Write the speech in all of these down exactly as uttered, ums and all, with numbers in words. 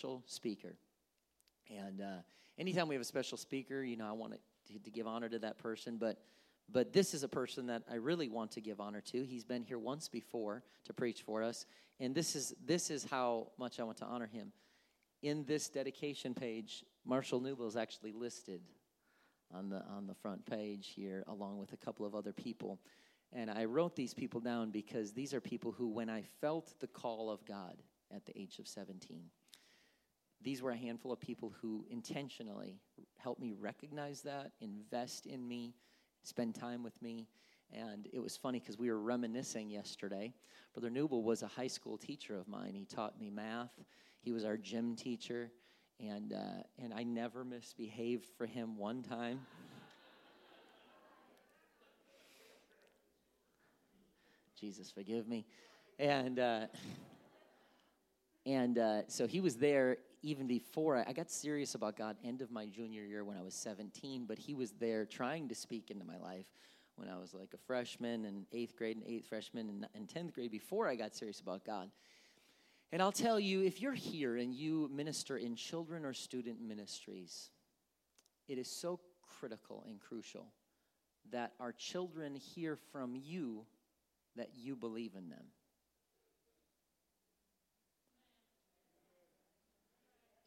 special speaker. And uh, anytime we have a special speaker, you know, I want to, to give honor to that person. But but this is a person that I really want to give honor to. He's been here once before to preach for us. And this is this is how much I want to honor him. In this dedication page, Marshall Newville is actually listed on the on the front page here, along with a couple of other people. And I wrote these people down because these are people who, when I felt the call of God at the age of seventeen, these were a handful of people who intentionally helped me recognize that, invest in me, spend time with me. And it was funny because we were reminiscing yesterday. Brother Neubel was a high school teacher of mine. He taught me math. He was our gym teacher. And uh, and I never misbehaved for him one time. Jesus, forgive me. And uh, and uh, so he was there even before I, I got serious about God, end of my junior year when I was seventeen, but he was there trying to speak into my life when I was like a freshman and eighth grade and eighth freshman and, and tenth grade before I got serious about God. And I'll tell you, if you're here and you minister in children or student ministries, it is so critical and crucial that our children hear from you that you believe in them.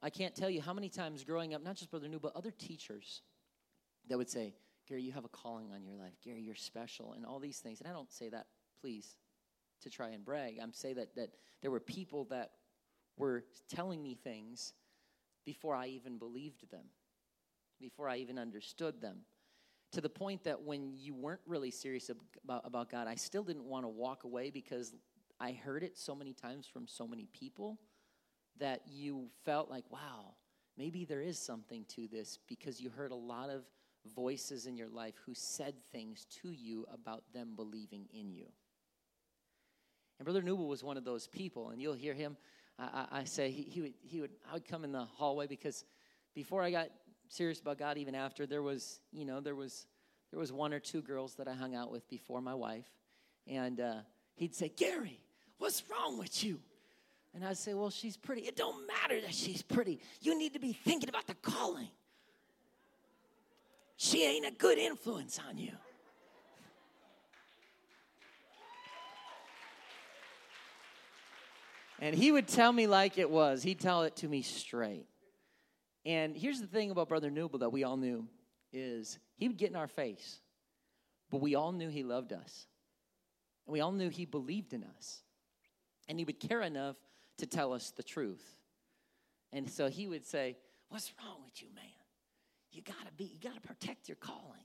I can't tell you how many times growing up, not just Brother New, but other teachers that would say, Gary, you have a calling on your life. Gary, you're special, and all these things. And I don't say that, please, to try and brag. I'm saying that, that there were people that were telling me things before I even believed them, before I even understood them. To the point that when you weren't really serious about, about God, I still didn't want to walk away because I heard it so many times from so many people that you felt like, wow, maybe there is something to this, because you heard a lot of voices in your life who said things to you about them believing in you. And Brother Neubel was one of those people, and you'll hear him. I, I, I say he, he would, he would, I would come in the hallway because before I got serious about God, even after, there was, you know, there was there was one or two girls that I hung out with before my wife, and uh, he'd say, Gary, what's wrong with you? And I'd say, well, she's pretty. It don't matter that she's pretty. You need to be thinking about the calling. She ain't a good influence on you. And he would tell me like it was. He'd tell it to me straight. And here's the thing about Brother Neubel that we all knew is he would get in our face, but we all knew he loved us. And we all knew he believed in us. And he would care enough to tell us the truth. And so he would say, what's wrong with you, man? You gotta be, you gotta protect your calling.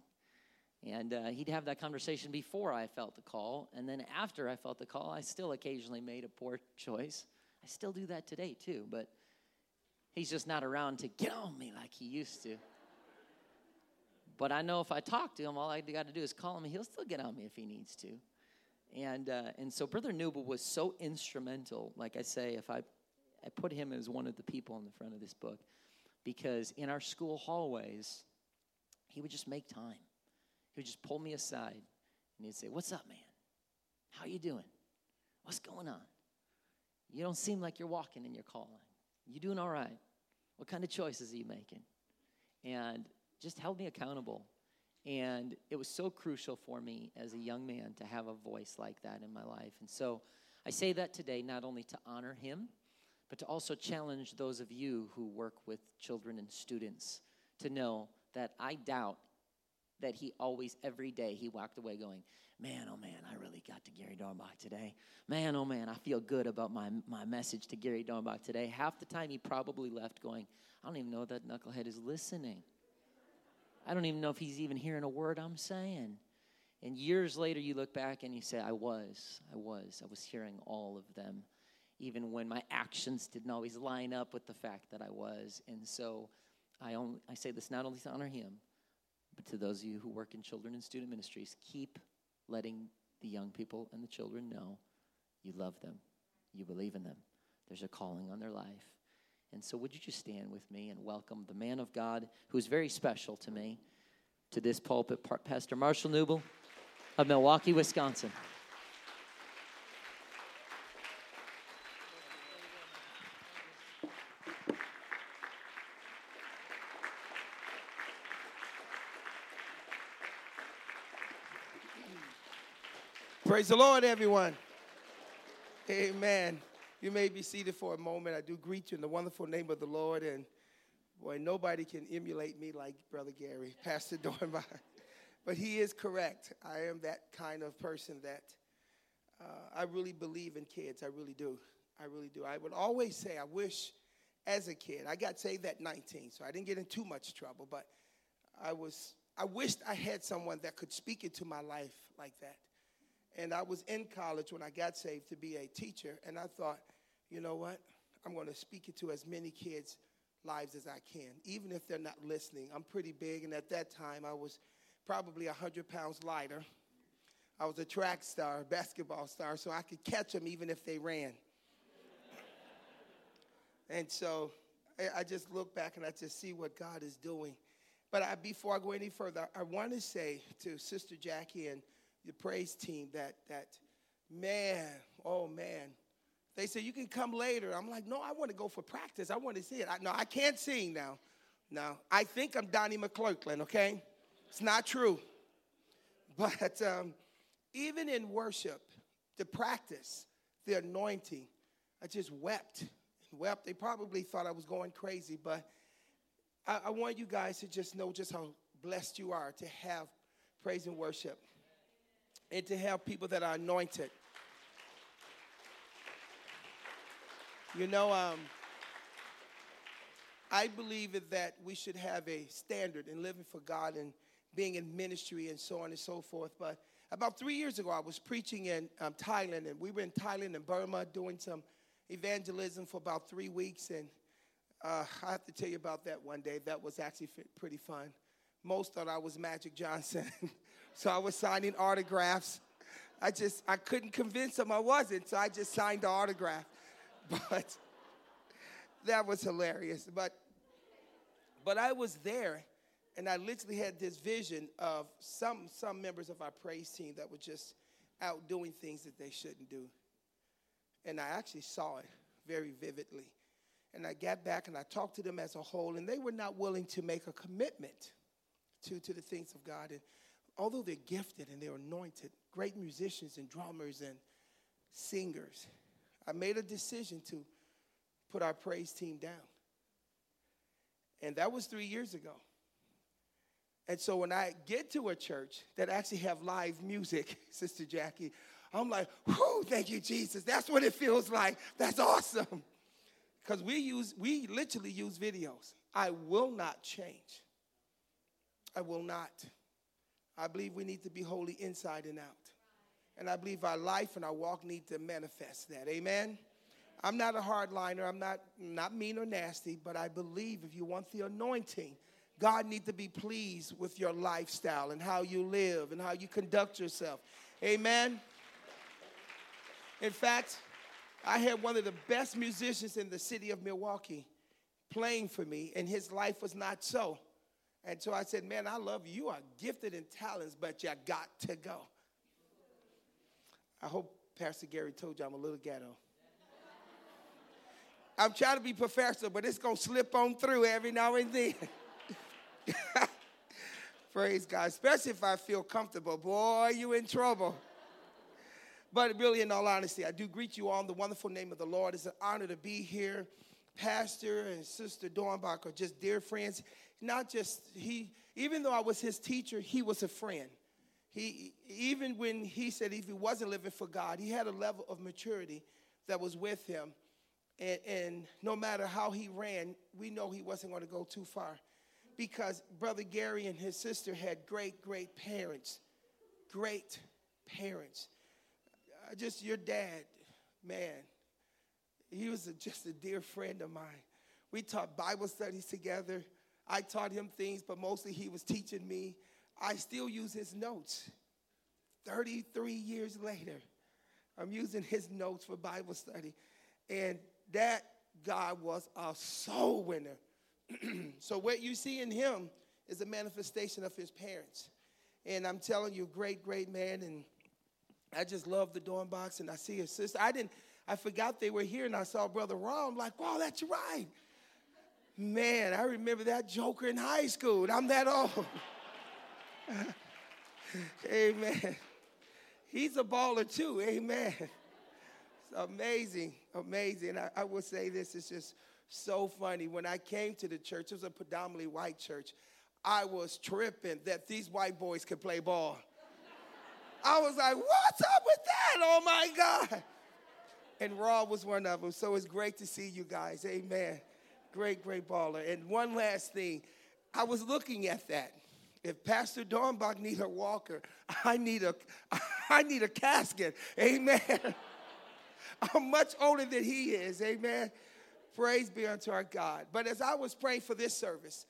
And uh, he'd have that conversation before I felt the call. And then after I felt the call, I still occasionally made a poor choice. I still do that today too, but he's just not around to get on me like he used to. But I know if I talk to him, all I got to do is call him. He'll still get on me if he needs to. And uh, and so Brother Neubel was so instrumental. Like I say, if I, I put him as one of the people in the front of this book, because in our school hallways, he would just make time. He would just pull me aside, and he'd say, what's up, man? How you doing? What's going on? You don't seem like you're walking in your calling. You doing all right? What kind of choices are you making? And just held me accountable. And it was so crucial for me as a young man to have a voice like that in my life. And so I say that today not only to honor him, but to also challenge those of you who work with children and students to know that I doubt that he always, every day, he walked away going, man, oh, man, I really got to Gary Dornbach today. Man, oh, man, I feel good about my, my message to Gary Dornbach today. Half the time he probably left going, I don't even know if that knucklehead is listening. I don't even know if he's even hearing a word I'm saying. And years later you look back and you say, I was, I was, I was hearing all of them, even when my actions didn't always line up with the fact that I was. And so I only, I say this not only to honor him, but to those of you who work in children and student ministries, keep letting the young people and the children know you love them, you believe in them, there's a calling on their life. And so would you just stand with me and welcome the man of God, who is very special to me, to this pulpit, Pastor Marshall Neubel of Milwaukee, Wisconsin. Praise the Lord, everyone. Amen. You may be seated for a moment. I do greet you in the wonderful name of the Lord. And boy, nobody can emulate me like Brother Gary, Pastor Dornbach. But he is correct. I am that kind of person that uh, I really believe in kids. I really do. I really do. I would always say I wish as a kid. I got saved at nineteen, so I didn't get in too much trouble. But I was. I wished I had someone that could speak into my life like that. And I was in college when I got saved to be a teacher. And I thought, you know what? I'm going to speak into as many kids' lives as I can, even if they're not listening. I'm pretty big. And at that time, I was probably one hundred pounds lighter. I was a track star, basketball star, so I could catch them even if they ran. And so I just look back and I just see what God is doing. But I, before I go any further, I want to say to Sister Jackie and the praise team that, that man, oh, man. They say, you can come later. I'm like, no, I want to go for practice. I want to see it. I, no, I can't sing now. No, I think I'm Donnie McClurkin, okay? It's not true. But um, even in worship, the practice, the anointing, I just wept and wept. They probably thought I was going crazy, but I, I want you guys to just know just how blessed you are to have praise and worship and to have people that are anointed. You know, um, I believe that we should have a standard in living for God and being in ministry and so on and so forth. But about three years ago, I was preaching in um, Thailand, and we were in Thailand and Burma doing some evangelism for about three weeks, and Uh, I have to tell you about that one day. That was actually f- pretty fun. Most thought I was Magic Johnson, so I was signing autographs. I just, I couldn't convince them I wasn't, so I just signed the autograph. But that was hilarious. But, but I was there, and I literally had this vision of some, some members of our praise team that were just out doing things that they shouldn't do. And I actually saw it very vividly. And I got back and I talked to them as a whole, and they were not willing to make a commitment to, to the things of God. And although they're gifted and they're anointed, great musicians and drummers and singers, I made a decision to put our praise team down. And that was three years ago. And so when I get to a church that actually have live music, Sister Jackie, I'm like, whew, thank you, Jesus. That's what it feels like. That's awesome. Because we use, we literally use videos. I will not change. I will not. I believe we need to be holy inside and out. And I believe our life and our walk need to manifest that. Amen? I'm not a hardliner. I'm not, not mean or nasty. But I believe if you want the anointing, God needs to be pleased with your lifestyle and how you live and how you conduct yourself. Amen? In fact, I had one of the best musicians in the city of Milwaukee playing for me, and his life was not so. And so I said, man, I love you. You are gifted in talents, but you got to go. I hope Pastor Gary told you I'm a little ghetto. I'm trying to be professional, but it's going to slip on through every now and then. Praise God, especially if I feel comfortable. Boy, you in trouble. But really, in all honesty, I do greet you all in the wonderful name of the Lord. It's an honor to be here. Pastor and Sister Dornbach are just dear friends. Not just he, even though I was his teacher, he was a friend. He, even when he said if he wasn't living for God, he had a level of maturity that was with him. And, and no matter how he ran, we know he wasn't going to go too far. Because Brother Gary and his sister had great, great parents. Great parents. Just your dad, man, he was a, just a dear friend of mine. We taught Bible studies together. I taught him things, but mostly he was teaching me. I still use his notes. thirty-three years later, I'm using his notes for Bible study. And that guy was a soul winner. So what you see in him is a manifestation of his parents. And I'm telling you, great, great man, and I just love the Dornbachs, and I see his sister. I didn't, I forgot they were here, and I saw Brother Ron. I'm like, wow, that's right. Man, I remember that joker in high school. I'm that old. Amen. He's a baller too, amen. It's amazing, amazing. I, I will say this, it's just so funny. When I came to the church, it was a predominantly white church. I was tripping that these white boys could play ball. I was like, what's up with that? Oh, my God. And Raw was one of them. So it's great to see you guys. Amen. Great, great baller. And one last thing. I was looking at that. If Pastor Dornbach needs a walker, I need a, I need a casket. Amen. I'm much older than he is. Amen. Praise be unto our God. But as I was praying for this service,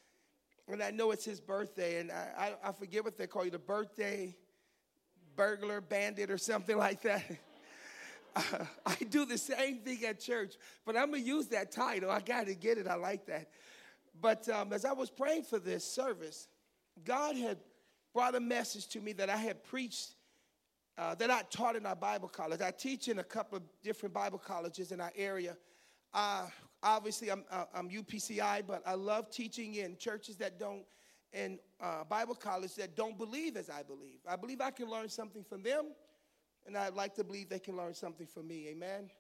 and I know it's his birthday, and I, I, I forget what they call you, the birthday burglar, bandit, or something like that. uh, I do the same thing at church, but I'm going to use that title. I got to get it. I like that. But um, as I was praying for this service, God had brought a message to me that I had preached, uh, that I taught in our Bible college. I teach in a couple of different Bible colleges in our area. Uh, obviously, I'm, uh, I'm U P C I, but I love teaching in churches that don't, and uh, Bible college that don't believe as I believe. I believe I can learn something from them, and I'd like to believe they can learn something from me. Amen?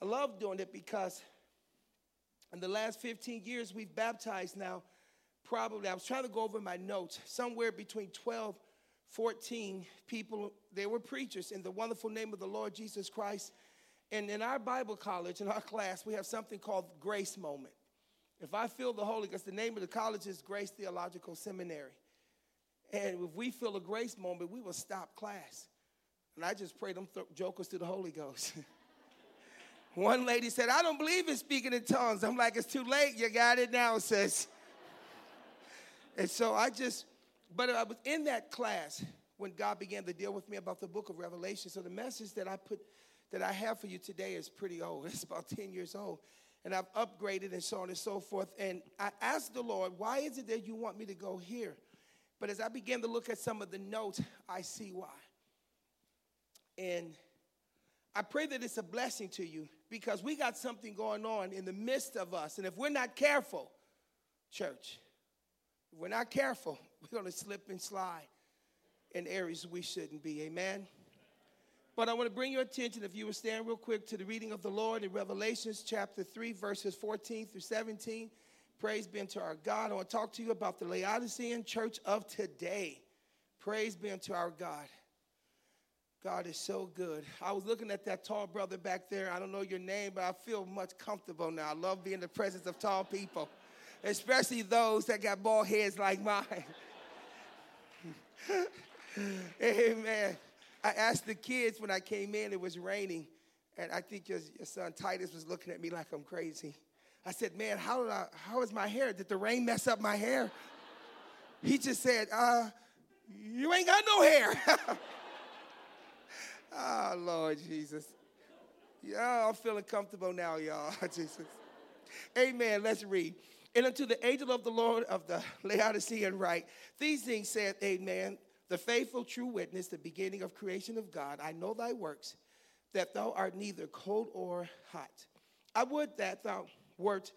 I love doing it because in the last fifteen years, we've baptized now probably, I was trying to go over my notes, somewhere between twelve, fourteen people. They were preachers in the wonderful name of the Lord Jesus Christ. And in our Bible college, in our class, we have something called Grace Moment. If I feel the Holy Ghost, the name of the college is Grace Theological Seminary. And if we feel a grace moment, we will stop class. And I just pray them th- jokers to the Holy Ghost. One lady said, I don't believe in speaking in tongues. I'm like, it's too late. You got it now, sis. And so I just, but I was in that class when God began to deal with me about the book of Revelation. So the message that I put, that I have for you today is pretty old. It's about ten years old. And I've upgraded and so on and so forth. And I asked the Lord, why is it that you want me to go here? But as I began to look at some of the notes, I see why. And I pray that it's a blessing to you because we got something going on in the midst of us. And if we're not careful, church, if we're not careful, we're going to slip and slide in areas we shouldn't be. Amen. But I want to bring your attention, if you would stand real quick, to the reading of the Lord in Revelations chapter three, verses fourteen through seventeen. Praise be unto our God. I want to talk to you about the Laodicean church of today. Praise be unto our God. God is so good. I was looking at that tall brother back there. I don't know your name, but I feel much comfortable now. I love being in the presence of tall people, especially those that got bald heads like mine. Amen. I asked the kids when I came in, it was raining, and I think your, your son Titus was looking at me like I'm crazy. I said, man, how did I, how is my hair? Did the rain mess up my hair? He just said, uh, you ain't got no hair. Oh, Lord Jesus. Yeah, I'm feeling comfortable now, y'all. Jesus. Amen. Let's read. And unto the angel of the Lord of the Laodicean write, these things saith, amen. The faithful, true witness, the beginning of creation of God, I know thy works, that thou art neither cold or hot. I would that thou wert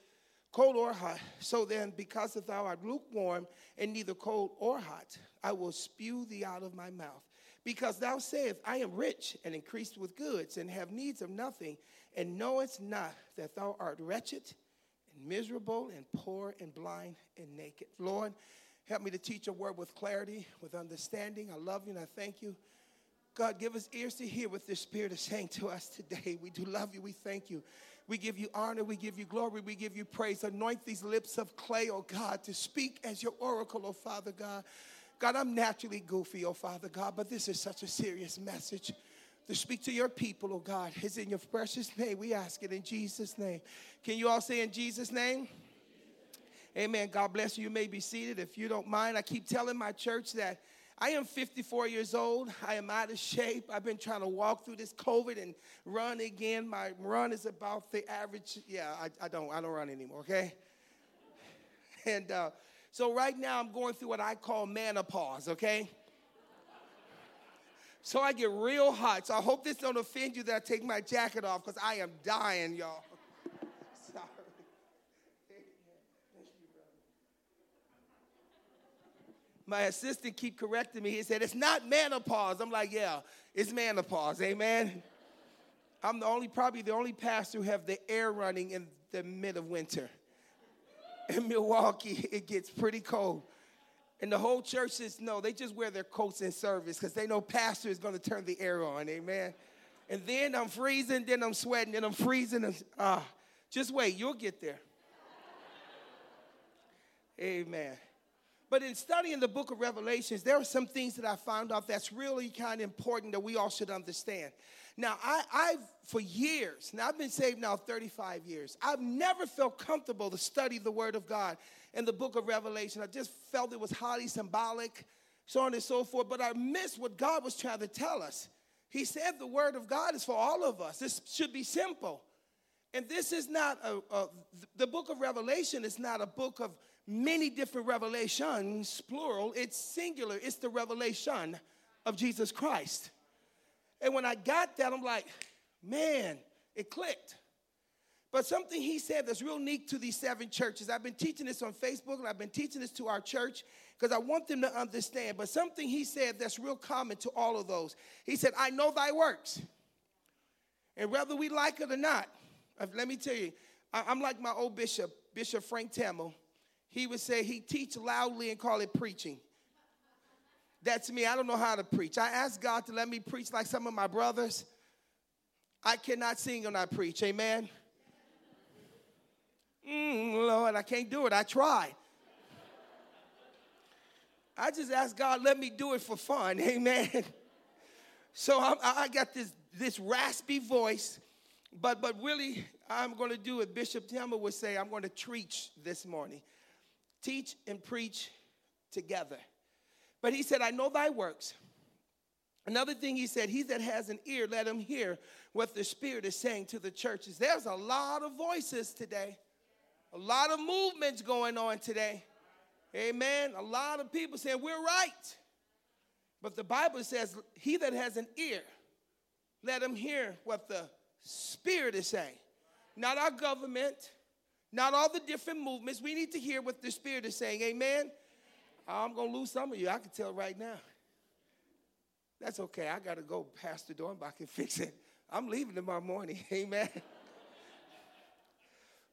cold or hot. So then, because that thou art lukewarm and neither cold or hot, I will spew thee out of my mouth. Because thou sayest, I am rich and increased with goods and have needs of nothing, and knowest not that thou art wretched and miserable and poor and blind and naked. Lord, help me to teach your word with clarity, with understanding. I love you and I thank you. God, give us ears to hear what the Spirit is saying to us today. We do love you. We thank you. We give you honor. We give you glory. We give you praise. Anoint these lips of clay, oh God, to speak as your oracle, oh Father God. God, I'm naturally goofy, oh Father God, but this is such a serious message. To speak to your people, oh God, it's in your precious name. We ask it in Jesus' name. Can you all say in Jesus' name? Amen. God bless you. You may be seated if you don't mind. I keep telling my church that I am fifty-four years old. I am out of shape. I've been trying to walk through this COVID and run again. My run is about the average. Yeah, I, I don't I don't run anymore, okay? And uh, so right now I'm going through what I call menopause, okay? So I get real hot. So I hope this don't offend you that I take my jacket off because I am dying, y'all. my assistant keep correcting me. He said, it's not menopause. I'm like, yeah, it's menopause. Amen. I'm the only, probably the only pastor who have the air running in the mid of winter. In Milwaukee, it gets pretty cold. And the whole church is, no, they just wear their coats in service because they know pastor is going to turn the air on. Amen. And then I'm freezing, then I'm sweating, then I'm freezing. And, ah, just wait, you'll get there. Amen. But in studying the book of Revelations, there are some things that I found out that's really kind of important that we all should understand. Now, I, I've, for years, now I've been saved now thirty-five years. I've never felt comfortable to study the Word of God in the book of Revelation. I just felt it was highly symbolic, so on and so forth. But I missed what God was trying to tell us. He said the Word of God is for all of us. This should be simple. And this is not a, a the book of Revelation is not a book of many different revelations, plural. It's singular. It's the revelation of Jesus Christ. And when I got that, I'm like, man, it clicked. But something he said that's real unique to these seven churches. I've been teaching this on Facebook, and I've been teaching this to our church because I want them to understand. But something he said that's real common to all of those. He said, I know thy works. And whether we like it or not, let me tell you, I'm like my old bishop, Bishop Frank Temel. He would say he teach loudly and call it preaching. That's me. I don't know how to preach. I ask God to let me preach like some of my brothers. I cannot sing when I preach. Amen. Mm, Lord, I can't do it. I tried. I just ask God, let me do it for fun. Amen. So I'm, I got this, this raspy voice, but but really I'm going to do what Bishop Timber would say. I'm going to treach this morning. Teach and preach together. But he said, I know thy works. Another thing he said, he that has an ear, let him hear what the Spirit is saying to the churches. There's a lot of voices today. A lot of movements going on today. Amen. A lot of people saying, we're right. But the Bible says, he that has an ear, let him hear what the Spirit is saying. Not our government, not all the different movements. We need to hear what the Spirit is saying. Amen. I'm going to lose some of you. I can tell right now. That's okay. I got to go. Pastor Dornbach can fix it. I'm leaving tomorrow morning. Amen.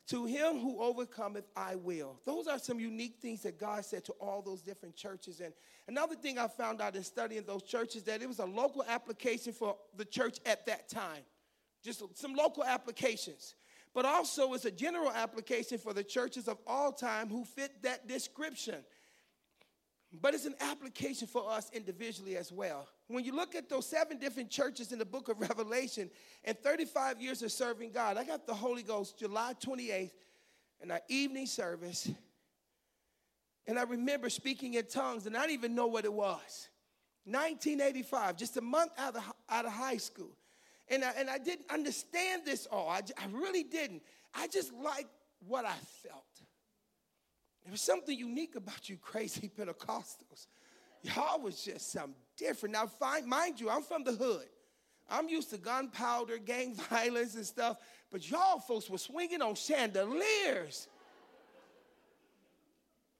To him who overcometh, I will. Those are some unique things that God said to all those different churches. And another thing I found out in studying those churches, that it was a local application for the church at that time. Just some local applications. But also it's a general application for the churches of all time who fit that description. But it's an application for us individually as well. When you look at those seven different churches in the book of Revelation and thirty-five years of serving God, I got the Holy Ghost July twenty-eighth in our evening service. And I remember speaking in tongues, and I didn't even know what it was. nineteen eighty-five, just a month out of, out of high school. And I, and I didn't understand this all. I, I really didn't. I just liked what I felt. There was something unique about you crazy Pentecostals. Y'all was just something different. Now, find, mind you, I'm from the hood. I'm used to gunpowder, gang violence and stuff, but y'all folks were swinging on chandeliers.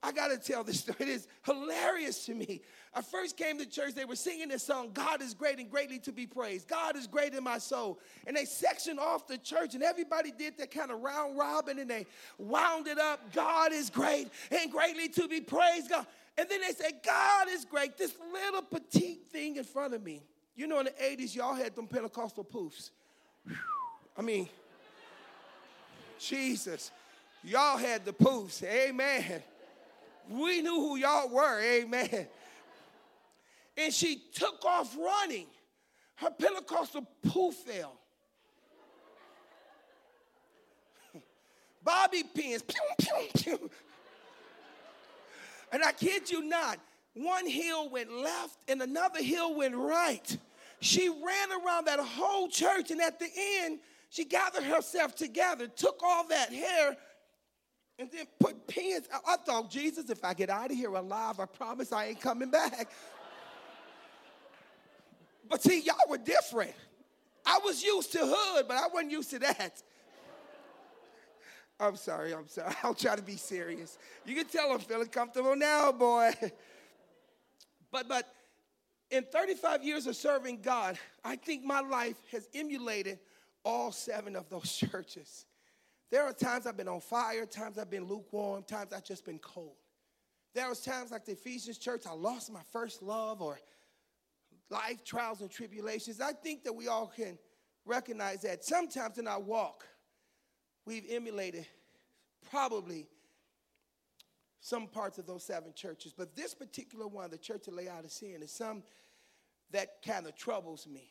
I got to tell this story. It is hilarious to me. I first came to church. They were singing this song, God is great and greatly to be praised. God is great in my soul. And they sectioned off the church, and everybody did that kind of round robin, and they wound it up. God is great and greatly to be praised. God. And then they said, God is great. This little petite thing in front of me. You know, in the eighties, y'all had them Pentecostal poofs. Whew. I mean, Jesus, y'all had the poofs. Amen. We knew who y'all were, amen. And she took off running. Her Pentecostal poo fell. Bobby pins, pew, pew, pew. And I kid you not, one heel went left and another heel went right. She ran around that whole church, and at the end, she gathered herself together, took all that hair, and then put pins. I thought, Jesus, if I get out of here alive, I promise I ain't coming back. But see, y'all were different. I was used to hood, but I wasn't used to that. I'm sorry, I'm sorry. I'll try to be serious. You can tell I'm feeling comfortable now, boy. But but in thirty-five years of serving God, I think my life has emulated all seven of those churches. There are times I've been on fire, times I've been lukewarm, times I've just been cold. There was times like the Ephesians church, I lost my first love, or life trials and tribulations. I think that we all can recognize that sometimes in our walk, we've emulated probably some parts of those seven churches. But this particular one, the church of Laodicea, is some that kind of troubles me.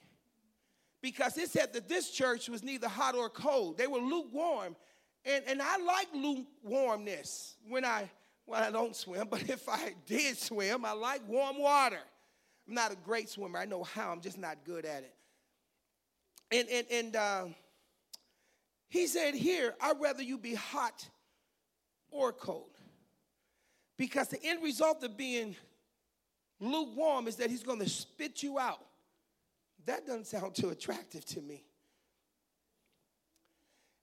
Because it said that this church was neither hot or cold. They were lukewarm. And, and I like lukewarmness when I, well, I don't swim. But if I did swim, I like warm water. I'm not a great swimmer. I know how. I'm just not good at it. And, and, and uh, he said here, I'd rather you be hot or cold. Because the end result of being lukewarm is that he's going to spit you out. That doesn't sound too attractive to me.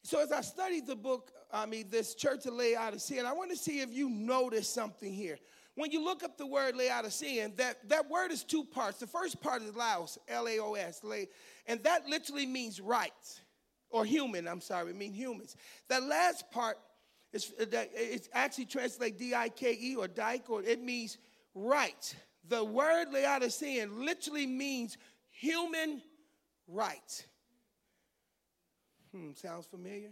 So as I studied the book, I mean, this church of Laodicean, I want to see if you notice something here. When you look up the word Laodicean, that, that word is two parts. The first part is Laos, L A O S, la- and that literally means right, or human, I'm sorry, it means humans. That last part, is it's actually translated D I K E or dike, or it means right. The word Laodicean literally means human right. Hmm, sounds familiar?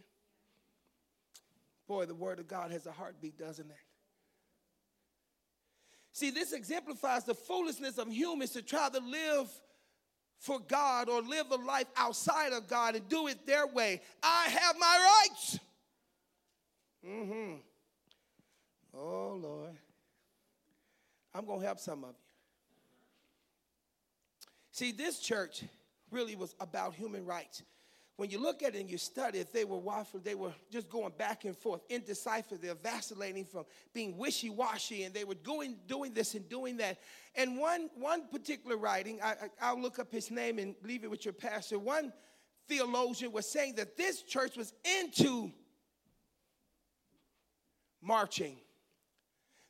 Boy, the word of God has a heartbeat, doesn't it? See, this exemplifies the foolishness of humans to try to live for God or live a life outside of God and do it their way. I have my rights. Mm-hmm. Oh, Lord. I'm going to help some of you. See, this church really was about human rights. When you look at it and you study it, they were waffling, they were just going back and forth, indecisive. They're vacillating from being wishy-washy, and they were going, doing this and doing that. And one, one particular writing, I, I'll look up his name and leave it with your pastor. One theologian was saying that this church was into marching.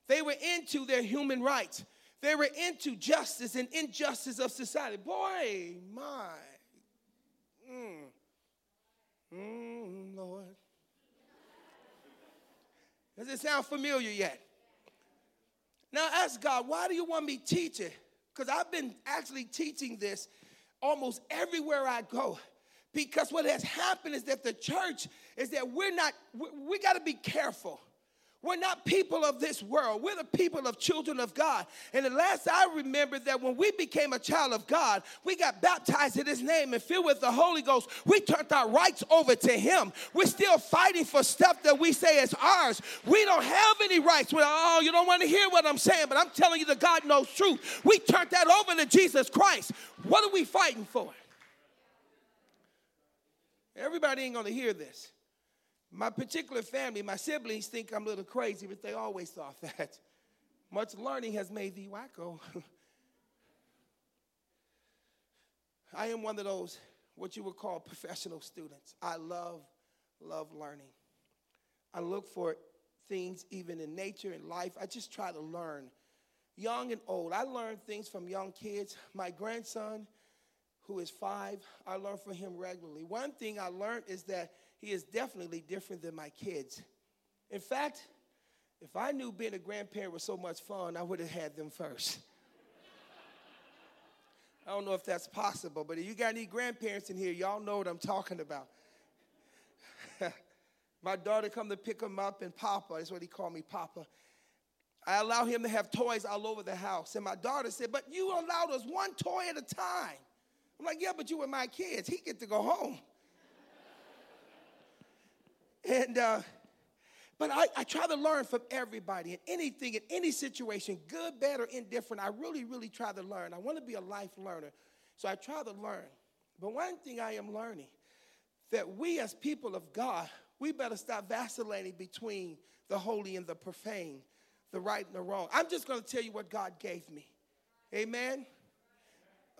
They were into their human rights. They were into justice and injustice of society. Boy, my. Mm. Mm, Lord. Does it sound familiar yet? Now ask God, why do you want me teaching? Because I've been actually teaching this almost everywhere I go. Because what has happened is that the church is that we're not, we, we got to be careful. We're not people of this world. We're the people of children of God. And the last I remember that when we became a child of God, we got baptized in his name and filled with the Holy Ghost. We turned our rights over to him. We're still fighting for stuff that we say is ours. We don't have any rights. We're, oh, you don't want to hear what I'm saying, but I'm telling you that God knows truth. We turned that over to Jesus Christ. What are we fighting for? Everybody ain't going to hear this. My particular family, my siblings think I'm a little crazy, but they always thought that. Much learning has made thee wacko. I am one of those, what you would call professional students. I love, love learning. I look for things even in nature and life. I just try to learn, young and old. I learn things from young kids. My grandson, who is five, I learn from him regularly. One thing I learned is that he is definitely different than my kids. In fact, if I knew being a grandparent was so much fun, I would have had them first. I don't know if that's possible, but if you got any grandparents in here, y'all know what I'm talking about. My daughter come to pick him up, and Papa, that's what he called me, Papa. I allow him to have toys all over the house. And my daughter said, but you allowed us one toy at a time. I'm like, yeah, but you were my kids. He get to go home. And, uh, but I, I try to learn from everybody in anything, in any situation, good, bad, or indifferent. I really, really try to learn. I want to be a life learner. So I try to learn. But one thing I am learning, that we as people of God, we better stop vacillating between the holy and the profane, the right and the wrong. I'm just going to tell you what God gave me. Amen?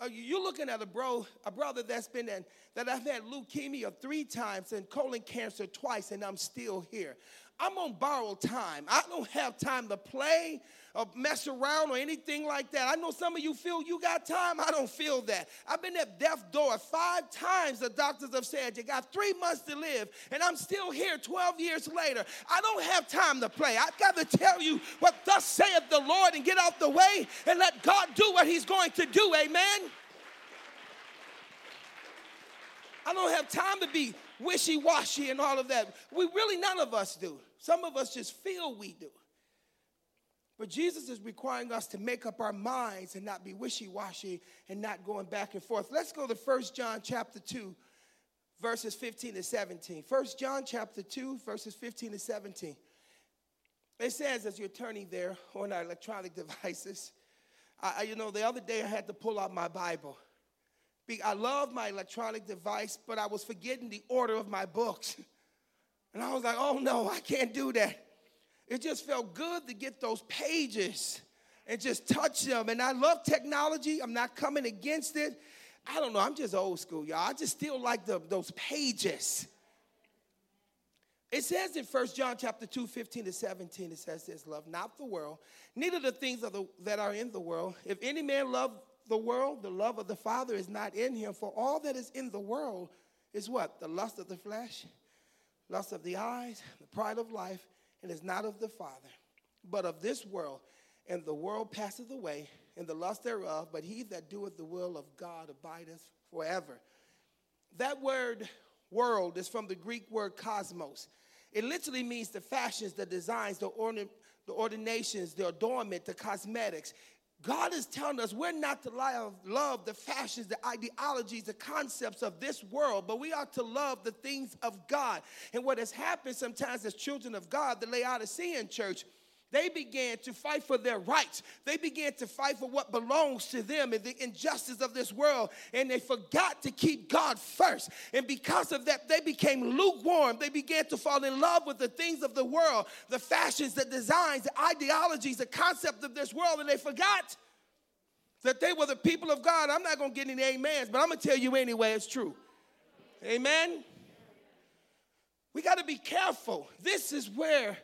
You're looking at a bro, a brother that's been in, that I've had leukemia three times and colon cancer twice, and I'm still here. I'm on borrowed time. I don't have time to play or mess around or anything like that. I know some of you feel you got time. I don't feel that. I've been at death's door five times. The doctors have said, you got three months to live, and I'm still here twelve years later. I don't have time to play. I've got to tell you what thus saith the Lord and get out the way and let God do what he's going to do, amen? I don't have time to be wishy-washy and all of that. We really, none of us do. Some of us just feel we do. But Jesus is requiring us to make up our minds and not be wishy-washy and not going back and forth. Let's go to First John chapter two, verses fifteen to seventeen. First John chapter two, verses fifteen to seventeen. It says, as you're turning there on our electronic devices, I, you know, the other day I had to pull out my Bible. I love my electronic device, but I was forgetting the order of my books. And I was like, oh, no, I can't do that. It just felt good to get those pages and just touch them. And I love technology. I'm not coming against it. I don't know. I'm just old school, y'all. I just still like the, those pages. It says in First John chapter two, fifteen to seventeen, it says this, love not the world, neither the things of the, that are in the world. If any man love the world, the love of the Father is not in him. For all that is in the world is what? The lust of the flesh, lust of the eyes, the pride of life, and is not of the Father, but of this world. And the world passeth away, and the lust thereof, but he that doeth the will of God abideth forever. That word world is from the Greek word cosmos. It literally means the fashions, the designs, the, orna- the ordinations, the adornment, the cosmetics. God is telling us we're not to love the fashions, the ideologies, the concepts of this world, but we are to love the things of God. And what has happened sometimes as children of God, the Laodicean church, they began to fight for their rights. They began to fight for what belongs to them and the injustice of this world. And they forgot to keep God first. And because of that, they became lukewarm. They began to fall in love with the things of the world, the fashions, the designs, the ideologies, the concept of this world. And they forgot that they were the people of God. I'm not going to get any amens, but I'm going to tell you anyway, it's true. Amen? We got to be careful. This is where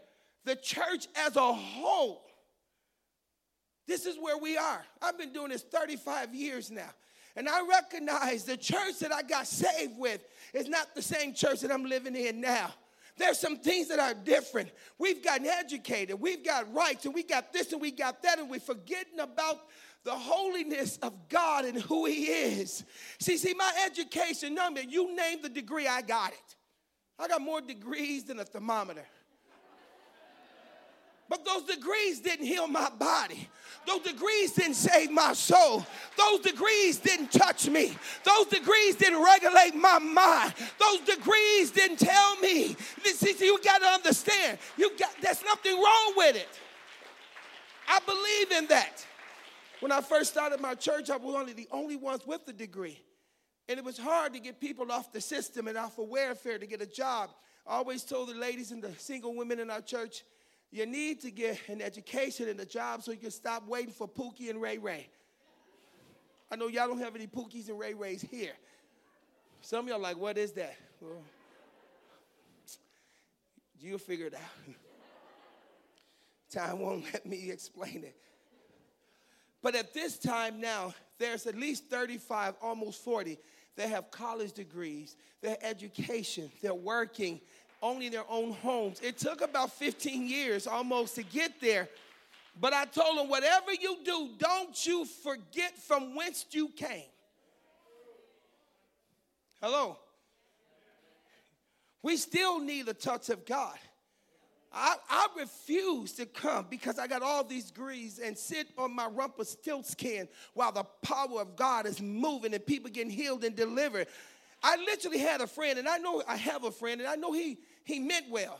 the church as a whole, this is where we are. I've been doing this thirty-five years now. And I recognize the church that I got saved with is not the same church that I'm living in now. There's some things that are different. We've gotten educated. We've got rights. And we got this and we got that. And we're forgetting about the holiness of God and who he is. See, see, my education number, you name the degree, I got it. I got more degrees than a thermometer. But those degrees didn't heal my body. Those degrees didn't save my soul. Those degrees didn't touch me. Those degrees didn't regulate my mind. Those degrees didn't tell me. You got to understand. You got, there's nothing wrong with it. I believe in that. When I first started my church, I was one of the only ones with a degree. And it was hard to get people off the system and off of welfare to get a job. I always told the ladies and the single women in our church, you need to get an education and a job so you can stop waiting for Pookie and Ray Ray. I know y'all don't have any Pookies and Ray Rays here. Some of y'all are like, what is that? Well, you'll figure it out. Time won't let me explain it. But at this time now, there's at least thirty-five, almost forty, that have college degrees, their education, they're working, owning their own homes. It took about fifteen years almost to get there. But I told them, whatever you do, don't you forget from whence you came. Hello? We still need a touch of God. I, I refuse to come because I got all these degrees and sit on my Rumpelstiltskin while the power of God is moving and people getting healed and delivered. I literally had a friend, and I know I have a friend, and I know he, he meant well.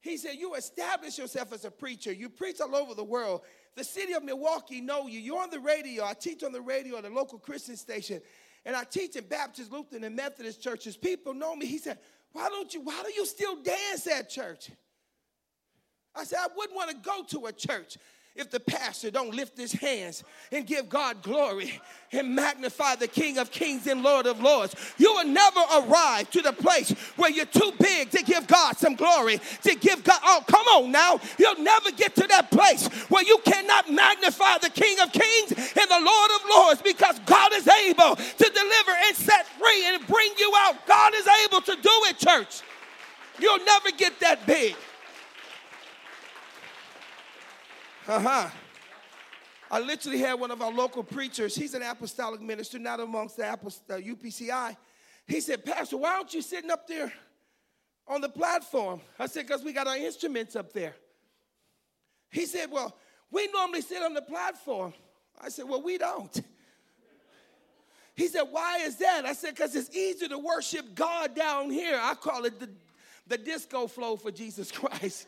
He said, you establish yourself as a preacher. You preach all over the world. The city of Milwaukee know you. You're on the radio. I teach on the radio at a local Christian station, and I teach in Baptist, Lutheran, and Methodist churches. People know me. He said, why don't you, why do you still dance at church? I said, I wouldn't want to go to a church. if the pastor don't lift his hands and give God glory and magnify the King of Kings and Lord of Lords. You will never arrive to the place where you're too big to give God some glory, to give God, oh, come on now. You'll never get to that place where you cannot magnify the King of Kings and the Lord of Lords, because God is able to deliver and set free and bring you out. God is able to do it, church. You'll never get that big. Uh-huh. I literally had one of our local preachers. He's an apostolic minister, not amongst the U P C I. He said, Pastor, why aren't you sitting up there on the platform? I said, because we got our instruments up there. He said, well, we normally sit on the platform. I said, well, we don't. He said, why is that? I said, because it's easier to worship God down here. I call it the, the disco flow for Jesus Christ.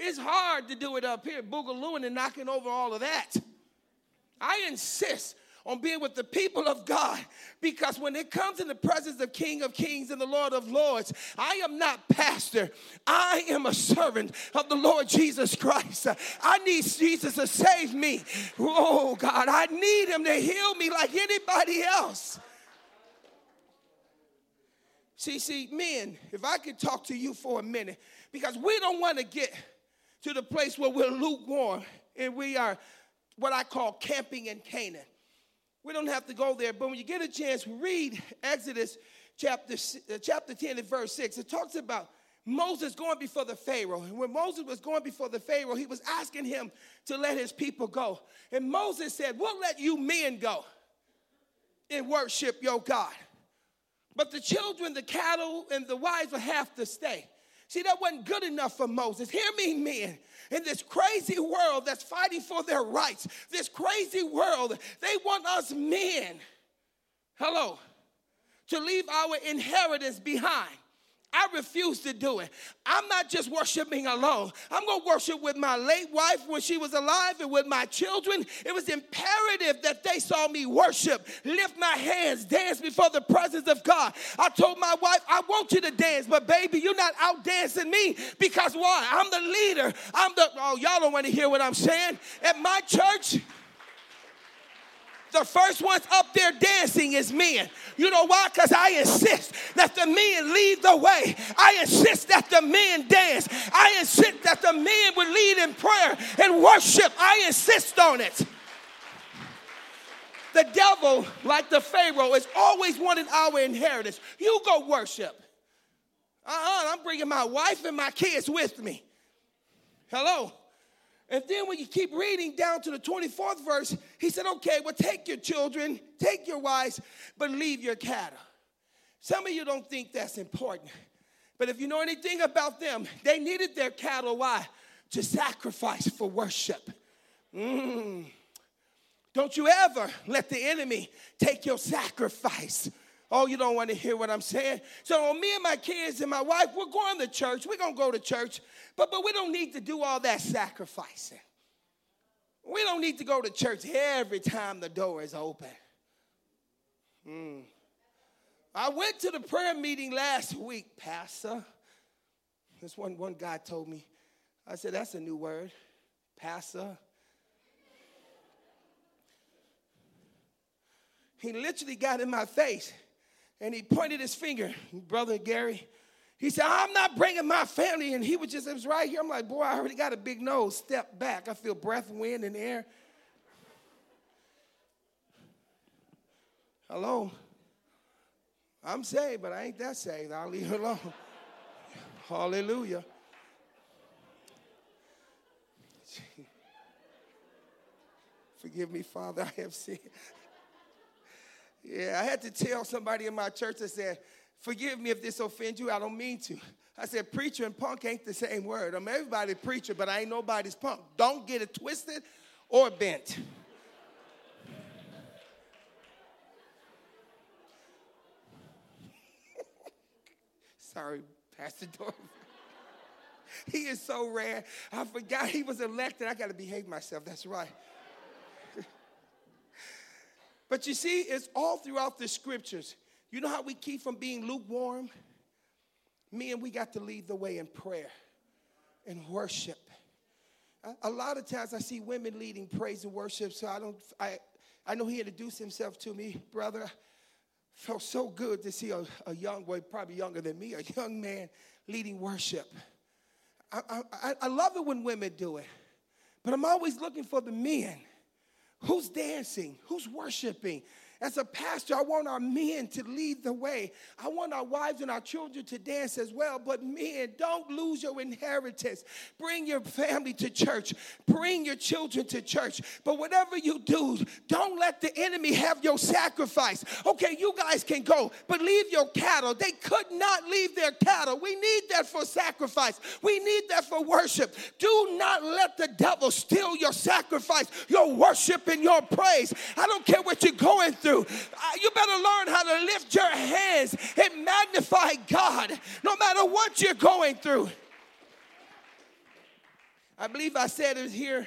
It's hard to do it up here, boogalooing and knocking over all of that. I insist on being with the people of God, because when it comes in the presence of King of Kings and the Lord of Lords, I am not pastor. I am a servant of the Lord Jesus Christ. I need Jesus to save me. Oh, God, I need him to heal me like anybody else. See, see, men, if I could talk to you for a minute, because we don't want to get to the place where we're lukewarm and we are what I call camping in Canaan. We don't have to go there, but when you get a chance, read Exodus chapter uh, chapter ten and verse six. It talks about Moses going before the Pharaoh. And when Moses was going before the Pharaoh, he was asking him to let his people go. And Moses said, we'll let you men go and worship your God. But the children, the cattle, and the wives will have to stay. See, that wasn't good enough for Moses. Hear me, men. In this crazy world that's fighting for their rights, this crazy world, they want us men, hello, to leave our inheritance behind. I refuse to do it. I'm not just worshiping alone. I'm going to worship with my late wife when she was alive and with my children. It was imperative that they saw me worship, lift my hands, dance before the presence of God. I told my wife, I want you to dance, but baby, you're not out dancing me, because why? I'm the leader. I'm the, oh, y'all don't want to hear what I'm saying. At my church, the first ones up there dancing is men. You know why? Because I insist that the men lead the way. I insist that the men dance. I insist that the men would lead in prayer and worship. I insist on it. The devil, like the Pharaoh, is always wanting our inheritance. You go worship. Uh-uh, I'm bringing my wife and my kids with me. Hello? And then when you keep reading down to the twenty-fourth verse, he said, okay, well, take your children, take your wives, but leave your cattle. Some of you don't think that's important. But if you know anything about them, they needed their cattle, why? To sacrifice for worship. Mm. Don't you ever let the enemy take your sacrifice. Oh, you don't want to hear what I'm saying? So me and my kids and my wife, we're going to church. We're going to go to church. But, but we don't need to do all that sacrificing. We don't need to go to church every time the door is open. Mm. I went to the prayer meeting last week, Pastor. This one, one guy told me. I said, that's a new word, Pastor. He literally got in my face. And he pointed his finger, Brother Gary. He said, I'm not bringing my family. And he was just, it was right here. I'm like, boy, I already got a big nose. Step back. I feel breath, wind, and air. Hello? I'm saved, but I ain't that saved. I'll leave it alone. Hallelujah. Forgive me, Father, I have sinned. Yeah, I had to tell somebody in my church, I said, forgive me if this offends you, I don't mean to. I said, preacher and punk ain't the same word. I mean, everybody's preacher, but I ain't nobody's punk. Don't get it twisted or bent. Sorry, Pastor Dornbach. He is so rare. I forgot he was elected. I got to behave myself. That's right. But you see, it's all throughout the scriptures. You know how we keep from being lukewarm? Men, we got to lead the way in prayer and worship A lot of times I see women leading praise and worship, so I don't, I, I know he introduced himself to me, brother. Felt so good to see a, a young boy, probably younger than me, a young man leading worship. I, I, I love it when women do it, but I'm always looking for the men. Who's dancing? Who's worshiping? As a pastor, I want our men to lead the way. I want our wives and our children to dance as well. But men, don't lose your inheritance. Bring your family to church. Bring your children to church. But whatever you do, don't let the enemy have your sacrifice. Okay, you guys can go, but leave your cattle. They could not leave their cattle. We need that for sacrifice. We need that for worship. Do not let the devil steal your sacrifice, your worship, and your praise. I don't care what you're going through. You better learn how to lift your hands and magnify God no matter what you're going through. I believe I said it here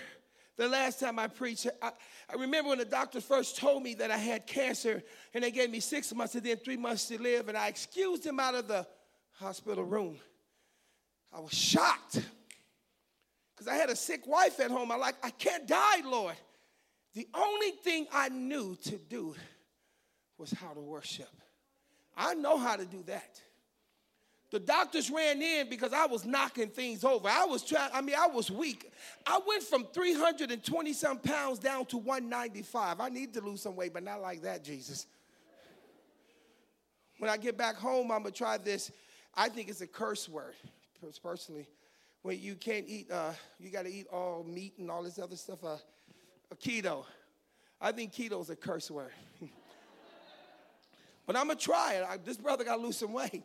the last time I preached. I, I remember when the doctor first told me that I had cancer, and they gave me six months and then three months to live, and I excused him out of the hospital room. I was shocked because I had a sick wife at home. I'm like, I can't die, Lord. The only thing I knew to do was how to worship. I know how to do that. The doctors ran in because I was knocking things over. I was trying, I mean, I was weak. I went from three hundred twenty some pounds down to one ninety-five. I need to lose some weight, but not like that, Jesus. When I get back home, I'm going to try this. I think it's a curse word, personally. When you can't eat, uh, you got to eat all meat and all this other stuff. Uh, Keto. I think keto is a curse word. But I'm going to try it. I, this brother got to lose some weight.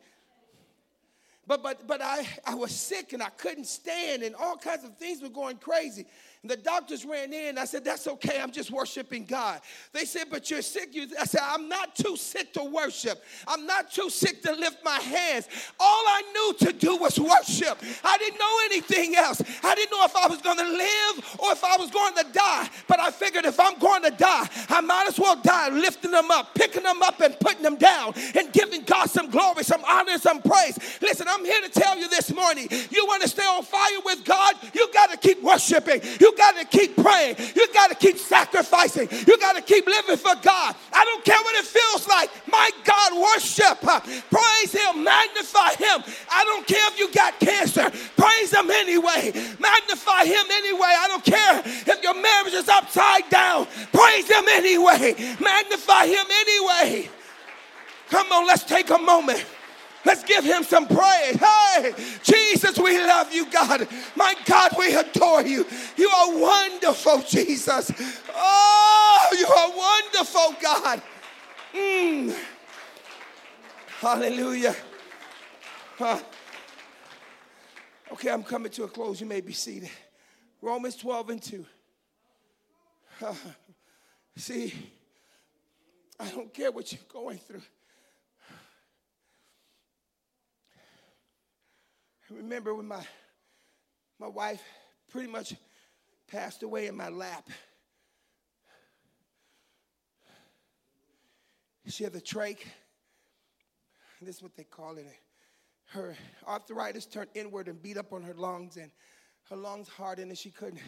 But but but I, I was sick and I couldn't stand, and all kinds of things were going crazy. And the doctors ran in. And I said, that's okay. I'm just worshiping God. They said, but you're sick. You, I said, I'm not too sick to worship. I'm not too sick to lift my hands. All I knew to do was worship. I didn't know anything else. I didn't know if I was going to live or if I was going to die. But I figured if I'm going to die, I might as well die lifting them up, picking them up and putting them down and giving God some glory, some honor, and some praise. Listen, I'm here to tell you this morning, you want to stay on fire with God, you got to keep worshiping. You got to keep praying. You got to keep sacrificing. You got to keep living for God. I don't care what it feels like. My God, worship. Praise him. Magnify him. I don't care if you got cancer. Praise him anyway. Magnify him anyway. I don't care if your marriage is upside down. Praise him anyway. Magnify him anyway. Come on, let's take a moment. Let's give him some praise. Hey, Jesus, we love you, God. My God, we adore you. You are wonderful, Jesus. Oh, you are wonderful, God. Mm. Hallelujah. Huh. Okay, I'm coming to a close. You may be seated. Romans twelve and two. Huh. See, I don't care what you're going through. I remember when my my wife pretty much passed away in my lap. She had the trach. This is what they call it. Her arthritis turned inward and beat up on her lungs, and her lungs hardened, and she couldn't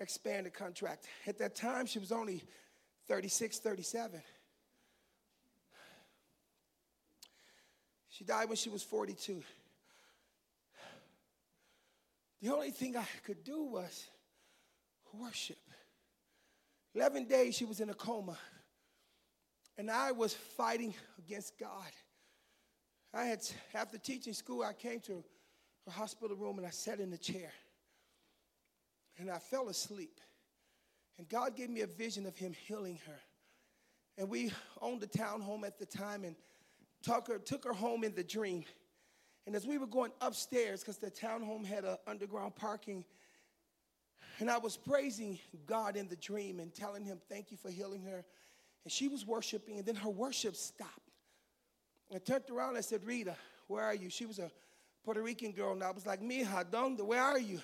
expand or contract. At that time, she was only thirty-six, thirty-seven. She died when she was forty-two. The only thing I could do was worship. Eleven days she was in a coma, and I was fighting against God. I had, after teaching school, I came to her hospital room, and I sat in the chair, and I fell asleep. And God gave me a vision of him healing her. And we owned a townhome at the time, and took her, took her home in the dream. And as we were going upstairs, because the townhome had an underground parking, and I was praising God in the dream and telling him, thank you for healing her. And she was worshiping, and then her worship stopped. And I turned around and I said, Rita, where are you? She was a Puerto Rican girl, and I was like, Mija, ¿dónde? Where are you?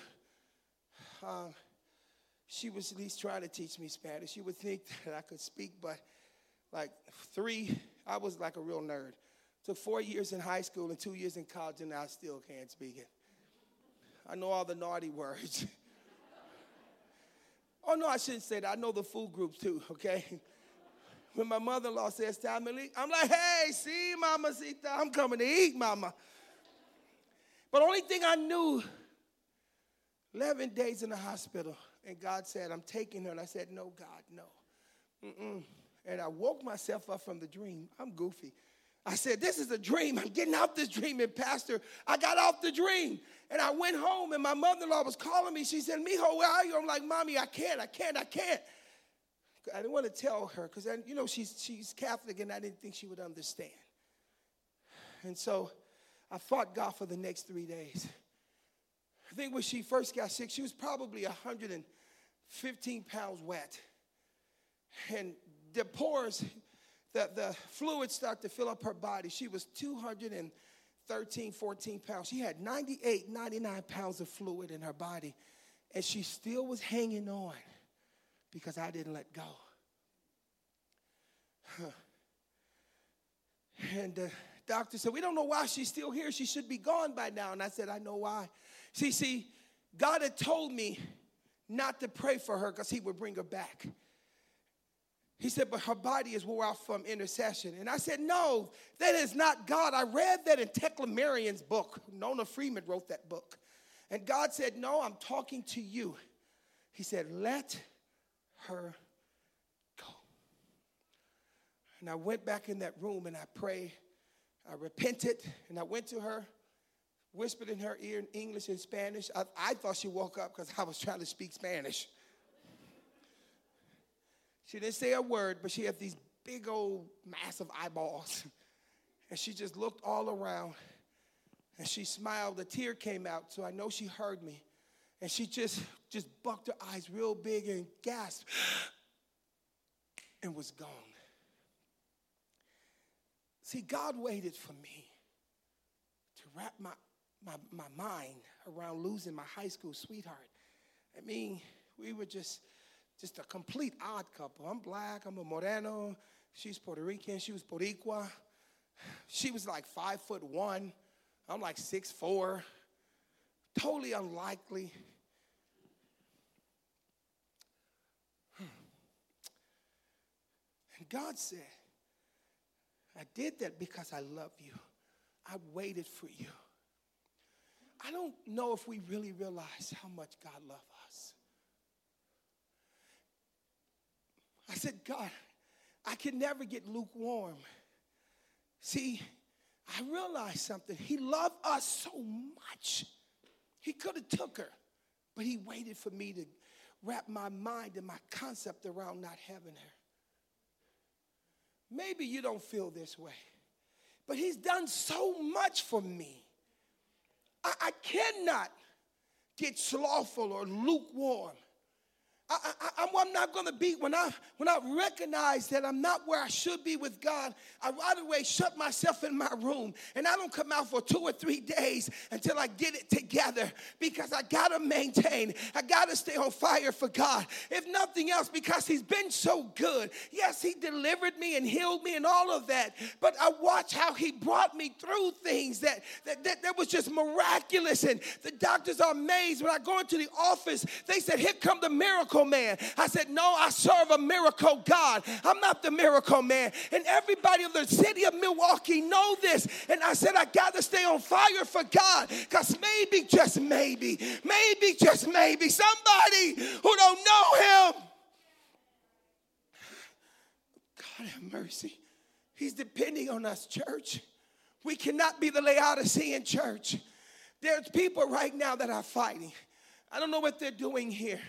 Uh, she was at least trying to teach me Spanish. You would think that I could speak, but like three, I was like a real nerd. Took four years in high school and two years in college, and I still can't speak it. I know all the naughty words. Oh, no, I shouldn't say that. I know the food groups too, okay? When my mother-in-law says time to leave, I'm like, hey, see, Mama Zita, I'm coming to eat, Mama. But only thing I knew, eleven days in the hospital, and God said, I'm taking her. And I said, no, God, no. Mm-mm. And I woke myself up from the dream. I'm goofy. I said, this is a dream. I'm getting out this dream. And, Pastor, I got out the dream. And I went home, and my mother-in-law was calling me. She said, Mijo, where are you? I'm like, Mommy, I can't, I can't, I can't. I didn't want to tell her because, you know, she's, she's Catholic, and I didn't think she would understand. And so I fought God for the next three days. I think when she first got sick, she was probably one hundred fifteen pounds wet. And the pores, the, the fluid started to fill up her body. She was two hundred thirteen, fourteen pounds. She had ninety-eight, ninety-nine pounds of fluid in her body, and she still was hanging on because I didn't let go. Huh. And the doctor said, we don't know why she's still here. She should be gone by now. And I said, I know why. See, see, God had told me not to pray for her because he would bring her back. He said, but her body is wore out from intercession. And I said, no, that is not God. I read that in Teclamarian's book. Nona Freeman wrote that book. And God said, no, I'm talking to you. He said, let her go. And I went back in that room and I prayed. I repented, and I went to her, whispered in her ear in English and Spanish. I, I thought she woke up because I was trying to speak Spanish. She didn't say a word, but she had these big old massive eyeballs. And she just looked all around, and she smiled. A tear came out, so I know she heard me. And she just, just bucked her eyes real big and gasped and was gone. See, God waited for me to wrap my, my, my mind around losing my high school sweetheart. I mean, we were just, just a complete odd couple. I'm black, I'm a Moreno, she's Puerto Rican, she was Boricua. She was like five foot one, I'm like six four. Totally unlikely. And God said, I did that because I love you. I waited for you. I don't know if we really realize how much God loves us. I said, God, I can never get lukewarm. See, I realized something. He loved us so much. He could have took her, but he waited for me to wrap my mind and my concept around not having her. Maybe you don't feel this way, but he's done so much for me. I, I cannot get slothful or lukewarm. I, I, I'm not going to be, when I when I recognize that I'm not where I should be with God, I right away shut myself in my room, and I don't come out for two or three days until I get it together, because I got to maintain. I got to stay on fire for God, if nothing else, because he's been so good. Yes, he delivered me and healed me and all of that, but I watch how he brought me through things that, that, that, that was just miraculous, and the doctors are amazed. When I go into the office, they said, here come the miracle man. I said, no, I serve a miracle God. I'm not the miracle man. And everybody in the city of Milwaukee know this. And I said, I got to stay on fire for God, because maybe, just maybe, maybe, just maybe, somebody who don't know him. God have mercy. He's depending on us, church. We cannot be the Laodicean church. There's people right now that are fighting. I don't know what they're doing here.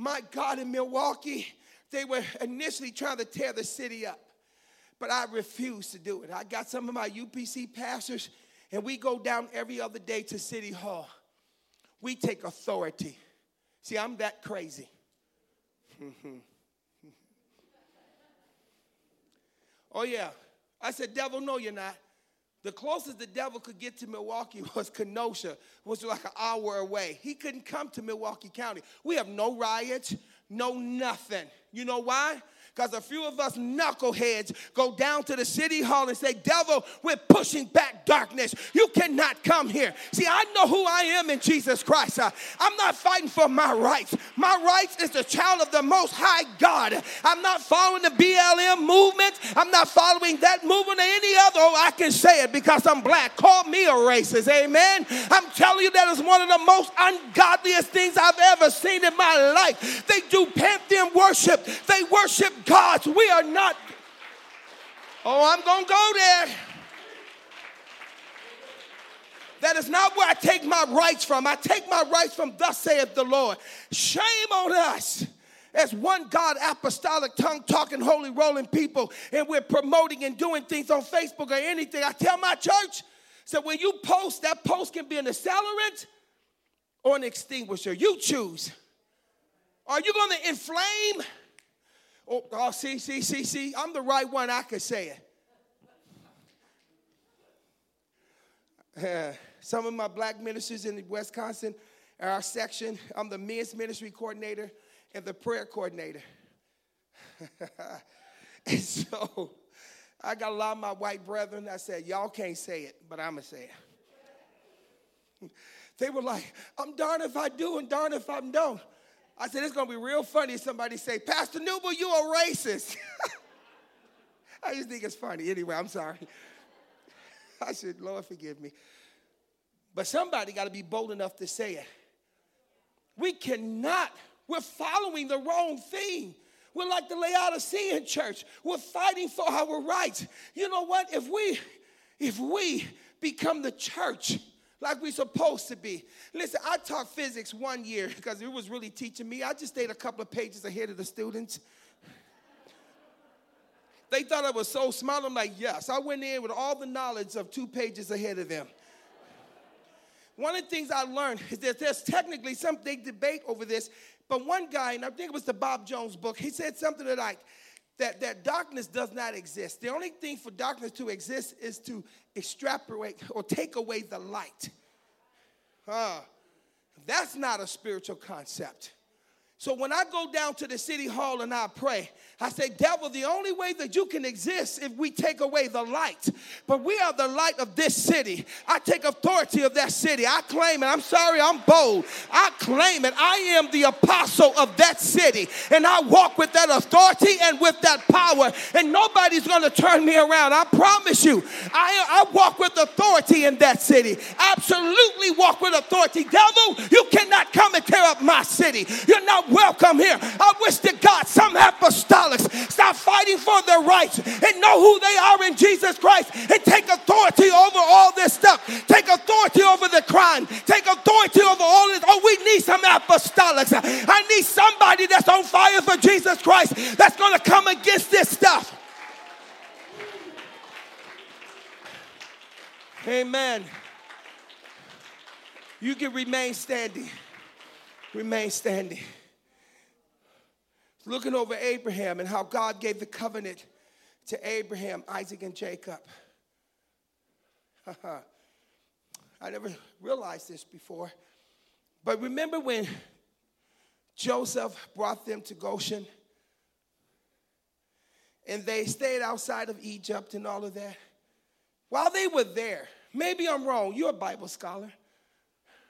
My God, in Milwaukee, they were initially trying to tear the city up, but I refused to do it. I got some of my U P C pastors, and we go down every other day to City Hall. We take authority. See, I'm that crazy. Oh, yeah. I said, devil, no, you're not. The closest the devil could get to Milwaukee was Kenosha, was like an hour away. He couldn't come to Milwaukee County. We have no riots, no nothing. You know why? Because a few of us knuckleheads go down to the city hall and say, devil, we're pushing back darkness. You cannot come here. See, I know who I am in Jesus Christ. I'm not fighting for my rights. My rights is the child of the Most High God. I'm not following the B L M movement. I'm not following that movement or any other. Oh, I can say it because I'm black. Call me a racist. Amen. I'm telling you that is one of the most ungodliest things I've ever seen in my life. They do pantheon worship. They worship gods. We are not. Oh, I'm going to go there. That is not where I take my rights from. I take my rights from thus saith the Lord. Shame on us. As one God, apostolic, tongue-talking, holy, rolling people, and we're promoting and doing things on Facebook or anything. I tell my church, so when you post, that post can be an accelerant or an extinguisher. You choose. Are you going to inflame? Oh, oh, see, see, see, see. I'm the right one. I can say it. Uh, some of my black ministers in Wisconsin, our section, I'm the men's ministry coordinator and the prayer coordinator. And so I got a lot of my white brethren. I said, y'all can't say it, but I'm going to say it. They were like, I'm darned if I do and darned if I don't. I said, it's going to be real funny if somebody say, Pastor Newell, you a racist. I just think it's funny. Anyway, I'm sorry. I should, Lord, forgive me. But somebody got to be bold enough to say it. We cannot. We're following the wrong thing. We're like the Laodicean church. We're fighting for our rights. You know what? If we, if we become the church like we're supposed to be. Listen, I taught physics one year because it was really teaching me. I just stayed a couple of pages ahead of the students. They thought I was so smart. I'm like, yes. I went in with all the knowledge of two pages ahead of them. One of the things I learned is that there's technically some big debate over this. But one guy, and I think it was the Bob Jones book, he said something like that, that darkness does not exist. The only thing for darkness to exist is to extrapolate or take away the light. Huh. That's not a spiritual concept. So when I go down to the city hall and I pray, I say, devil, the only way that you can exist if we take away the light. But we are the light of this city. I take authority of that city. I claim it. I'm sorry, I'm bold. I claim it. I am the apostle of that city. And I walk with that authority and with that power. And nobody's going to turn me around. I promise you. I, I walk with authority in that city. Absolutely walk with authority. Devil, you cannot come and tear up my city. You're not welcome here. I wish to God some apostolics stop fighting for their rights and know who they are in Jesus Christ and take authority over all this stuff. Take authority over the crime. Take authority over all this. Oh, we need some apostolics. I need somebody that's on fire for Jesus Christ that's going to come against this stuff. Amen. You can remain standing. Remain standing. Looking over Abraham and how God gave the covenant to Abraham, Isaac, and Jacob. I never realized this before. But remember when Joseph brought them to Goshen and they stayed outside of Egypt and all of that? While they were there, maybe I'm wrong. You're a Bible scholar.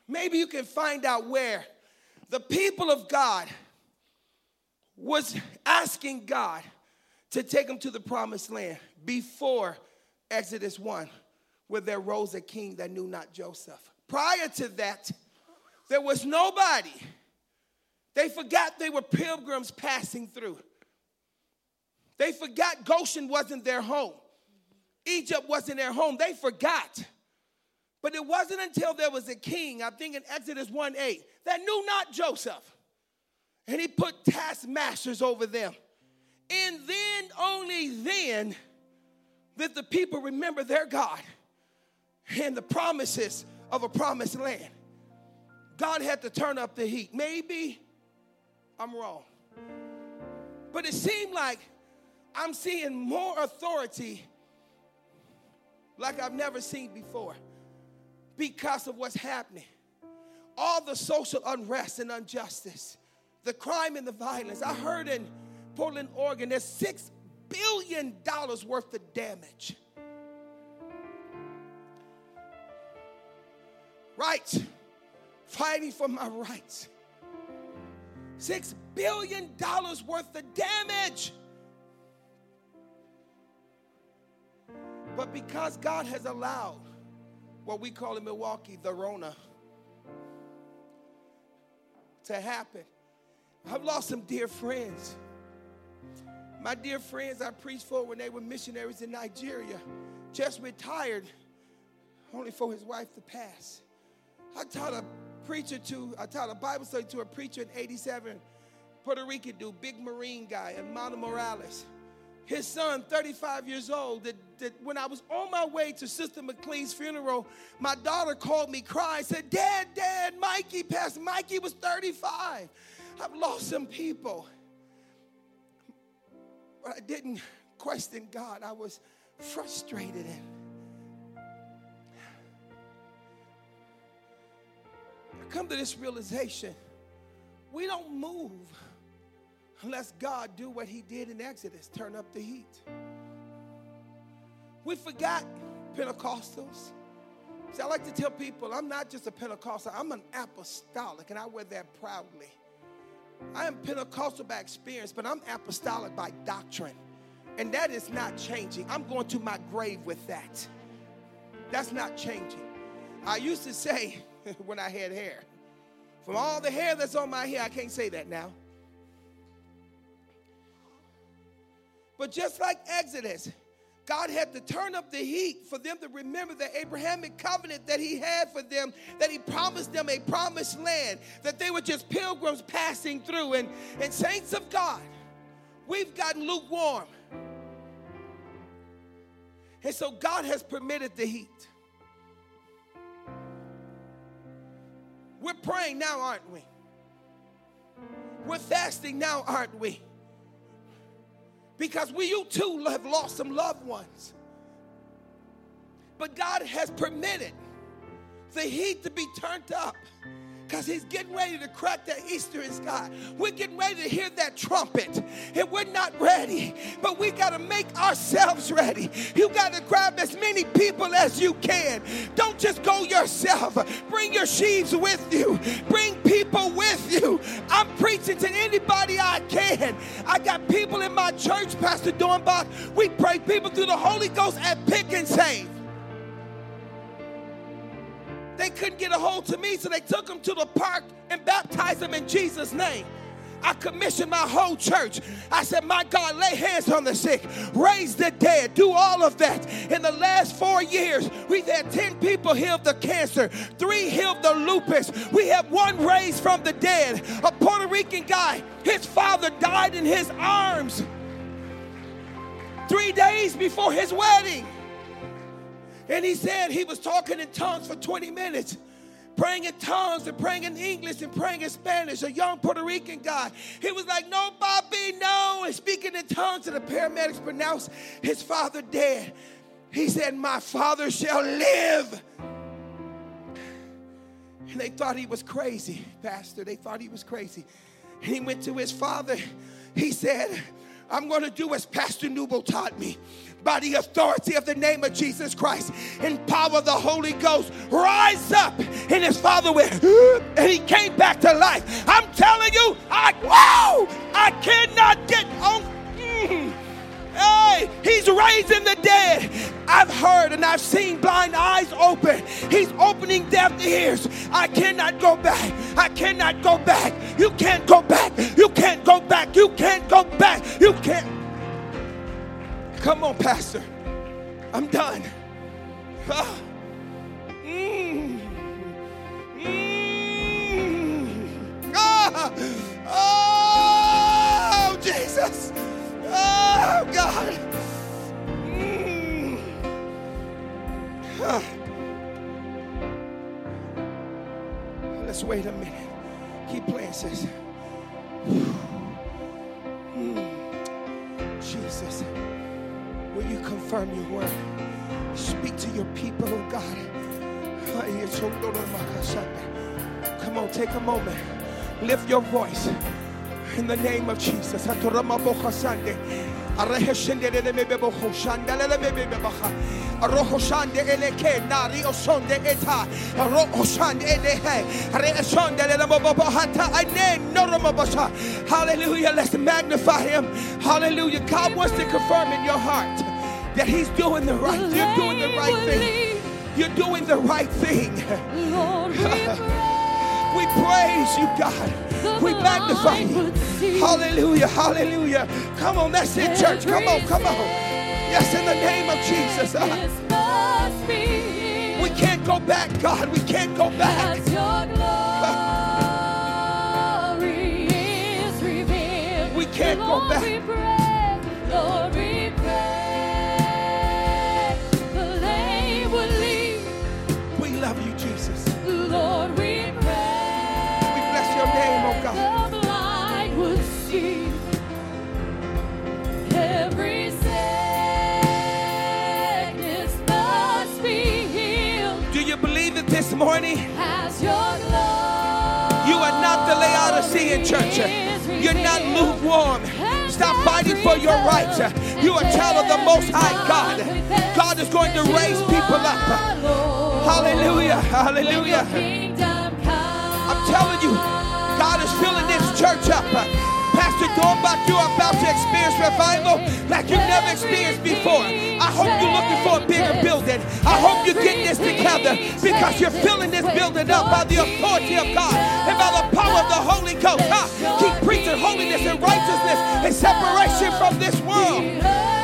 Maybe you can find out where the people of God was asking God to take them to the promised land before Exodus one, where there rose a king that knew not Joseph. Prior to that, there was nobody. They forgot they were pilgrims passing through. They forgot Goshen wasn't their home. Egypt wasn't their home. They forgot. But it wasn't until there was a king, I think in Exodus one eight, that knew not Joseph. And he put taskmasters over them. And then, only then, that the people remember their God and the promises of a promised land. God had to turn up the heat. Maybe I'm wrong. But it seemed like I'm seeing more authority like I've never seen before because of what's happening. All the social unrest and injustice. The crime and the violence. I heard in Portland, Oregon, there's six billion dollars worth of damage. Rights. Fighting for my rights. six billion dollars worth of damage. But because God has allowed what we call in Milwaukee the Rona to happen, I've lost some dear friends. My dear friends I preached for when they were missionaries in Nigeria, just retired, only for his wife to pass. I taught a preacher to, I taught a Bible study to a preacher in eighty-seven, Puerto Rican dude, big Marine guy, Armando Morales. His son, thirty-five years old, that, that when I was on my way to Sister McLean's funeral, my daughter called me crying, said, Dad, Dad, Mikey passed. Mikey was thirty-five. I've lost some people. But I didn't question God. I was frustrated. And I come to this realization, we don't move unless God do what he did in Exodus, turn up the heat. We forgot Pentecostals. See, I like to tell people, I'm not just a Pentecostal, I'm an apostolic, and I wear that proudly. I am Pentecostal by experience, but I'm apostolic by doctrine. And that is not changing. I'm going to my grave with that. That's not changing. I used to say when I had hair, from all the hair that's on my hair, I can't say that now. But just like Exodus, God had to turn up the heat for them to remember the Abrahamic covenant that he had for them, that he promised them a promised land, that they were just pilgrims passing through. And, and saints of God, we've gotten lukewarm. And so God has permitted the heat. We're praying now, aren't we? We're fasting now, aren't we? Because we, you too, have lost some loved ones. But God has permitted the heat to be turned up because he's getting ready to crack that Eastern sky. We're getting ready to hear that trumpet, and we're not ready, but we got to make ourselves ready. You got to grab as many people as you can. Don't just go yourself. Bring your sheaves with you. Bring people with you. I'm preaching to anybody I can. I got people in my church, Pastor Dornbach. We pray people through the Holy Ghost at Pick and Save. They couldn't get a hold to me, so they took them to the park and baptized them in Jesus' name. I commissioned my whole church. I said, my God, lay hands on the sick, raise the dead, do all of that. In the last four years, we've had ten people healed of cancer, three healed of lupus. We have one raised from the dead, a Puerto Rican guy. His father died in his arms three days before his wedding. And he said he was talking in tongues for twenty minutes, praying in tongues and praying in English and praying in Spanish, a young Puerto Rican guy. He was like, no, Bobby, no, and speaking in tongues, and the paramedics pronounced his father dead. He said, my father shall live. And they thought he was crazy, Pastor. They thought he was crazy. And he went to his father. He said, I'm going to do as Pastor Newell taught me. By the authority of the name of Jesus Christ and power of the Holy Ghost, rise up. And his father went, and he came back to life. I'm telling you, I, whoa, I cannot get on. Mm, hey, he's raising the dead. I've heard and I've seen blind eyes open. He's opening deaf ears. I cannot go back. I cannot go back. You can't go back. You can't go back. You can't go back. You can't. Come on, Pastor. I'm done. Ah. Mm. Mm. Ah. Oh, Jesus. Oh, God. Mm. Ah. Let's wait a minute. Keep playing, sis. Mm. Jesus. Will you confirm your word? Speak to your people, oh God. Come on, take a moment. Lift your voice. in the name of Jesus. Hallelujah. Let's magnify him. Hallelujah. God wants to confirm in your heart that he's doing the right, you're doing the right thing. You're doing the right thing. We praise you, God. We magnify you. Hallelujah. Hallelujah. Come on, that's it, church. Come on, come on. Yes, in the name of Jesus. Uh, we can't go back, God. We can't go back. Uh, we can't go back. This morning, as your glory, you are not the Laodicean church. You're not lukewarm. Stop fighting for your rights. You are a child of the Most High God. God is going to raise people up. Hallelujah. Hallelujah. I'm telling you, God is filling this church up. Pastor Dornbach, you are about to experience revival like you've never experienced before. I hope you're looking for a bigger building. I hope you're getting this together because you're filling this building up by the authority of God and by the power of the Holy Ghost. Huh? Keep preaching holiness and righteousness and separation from this world.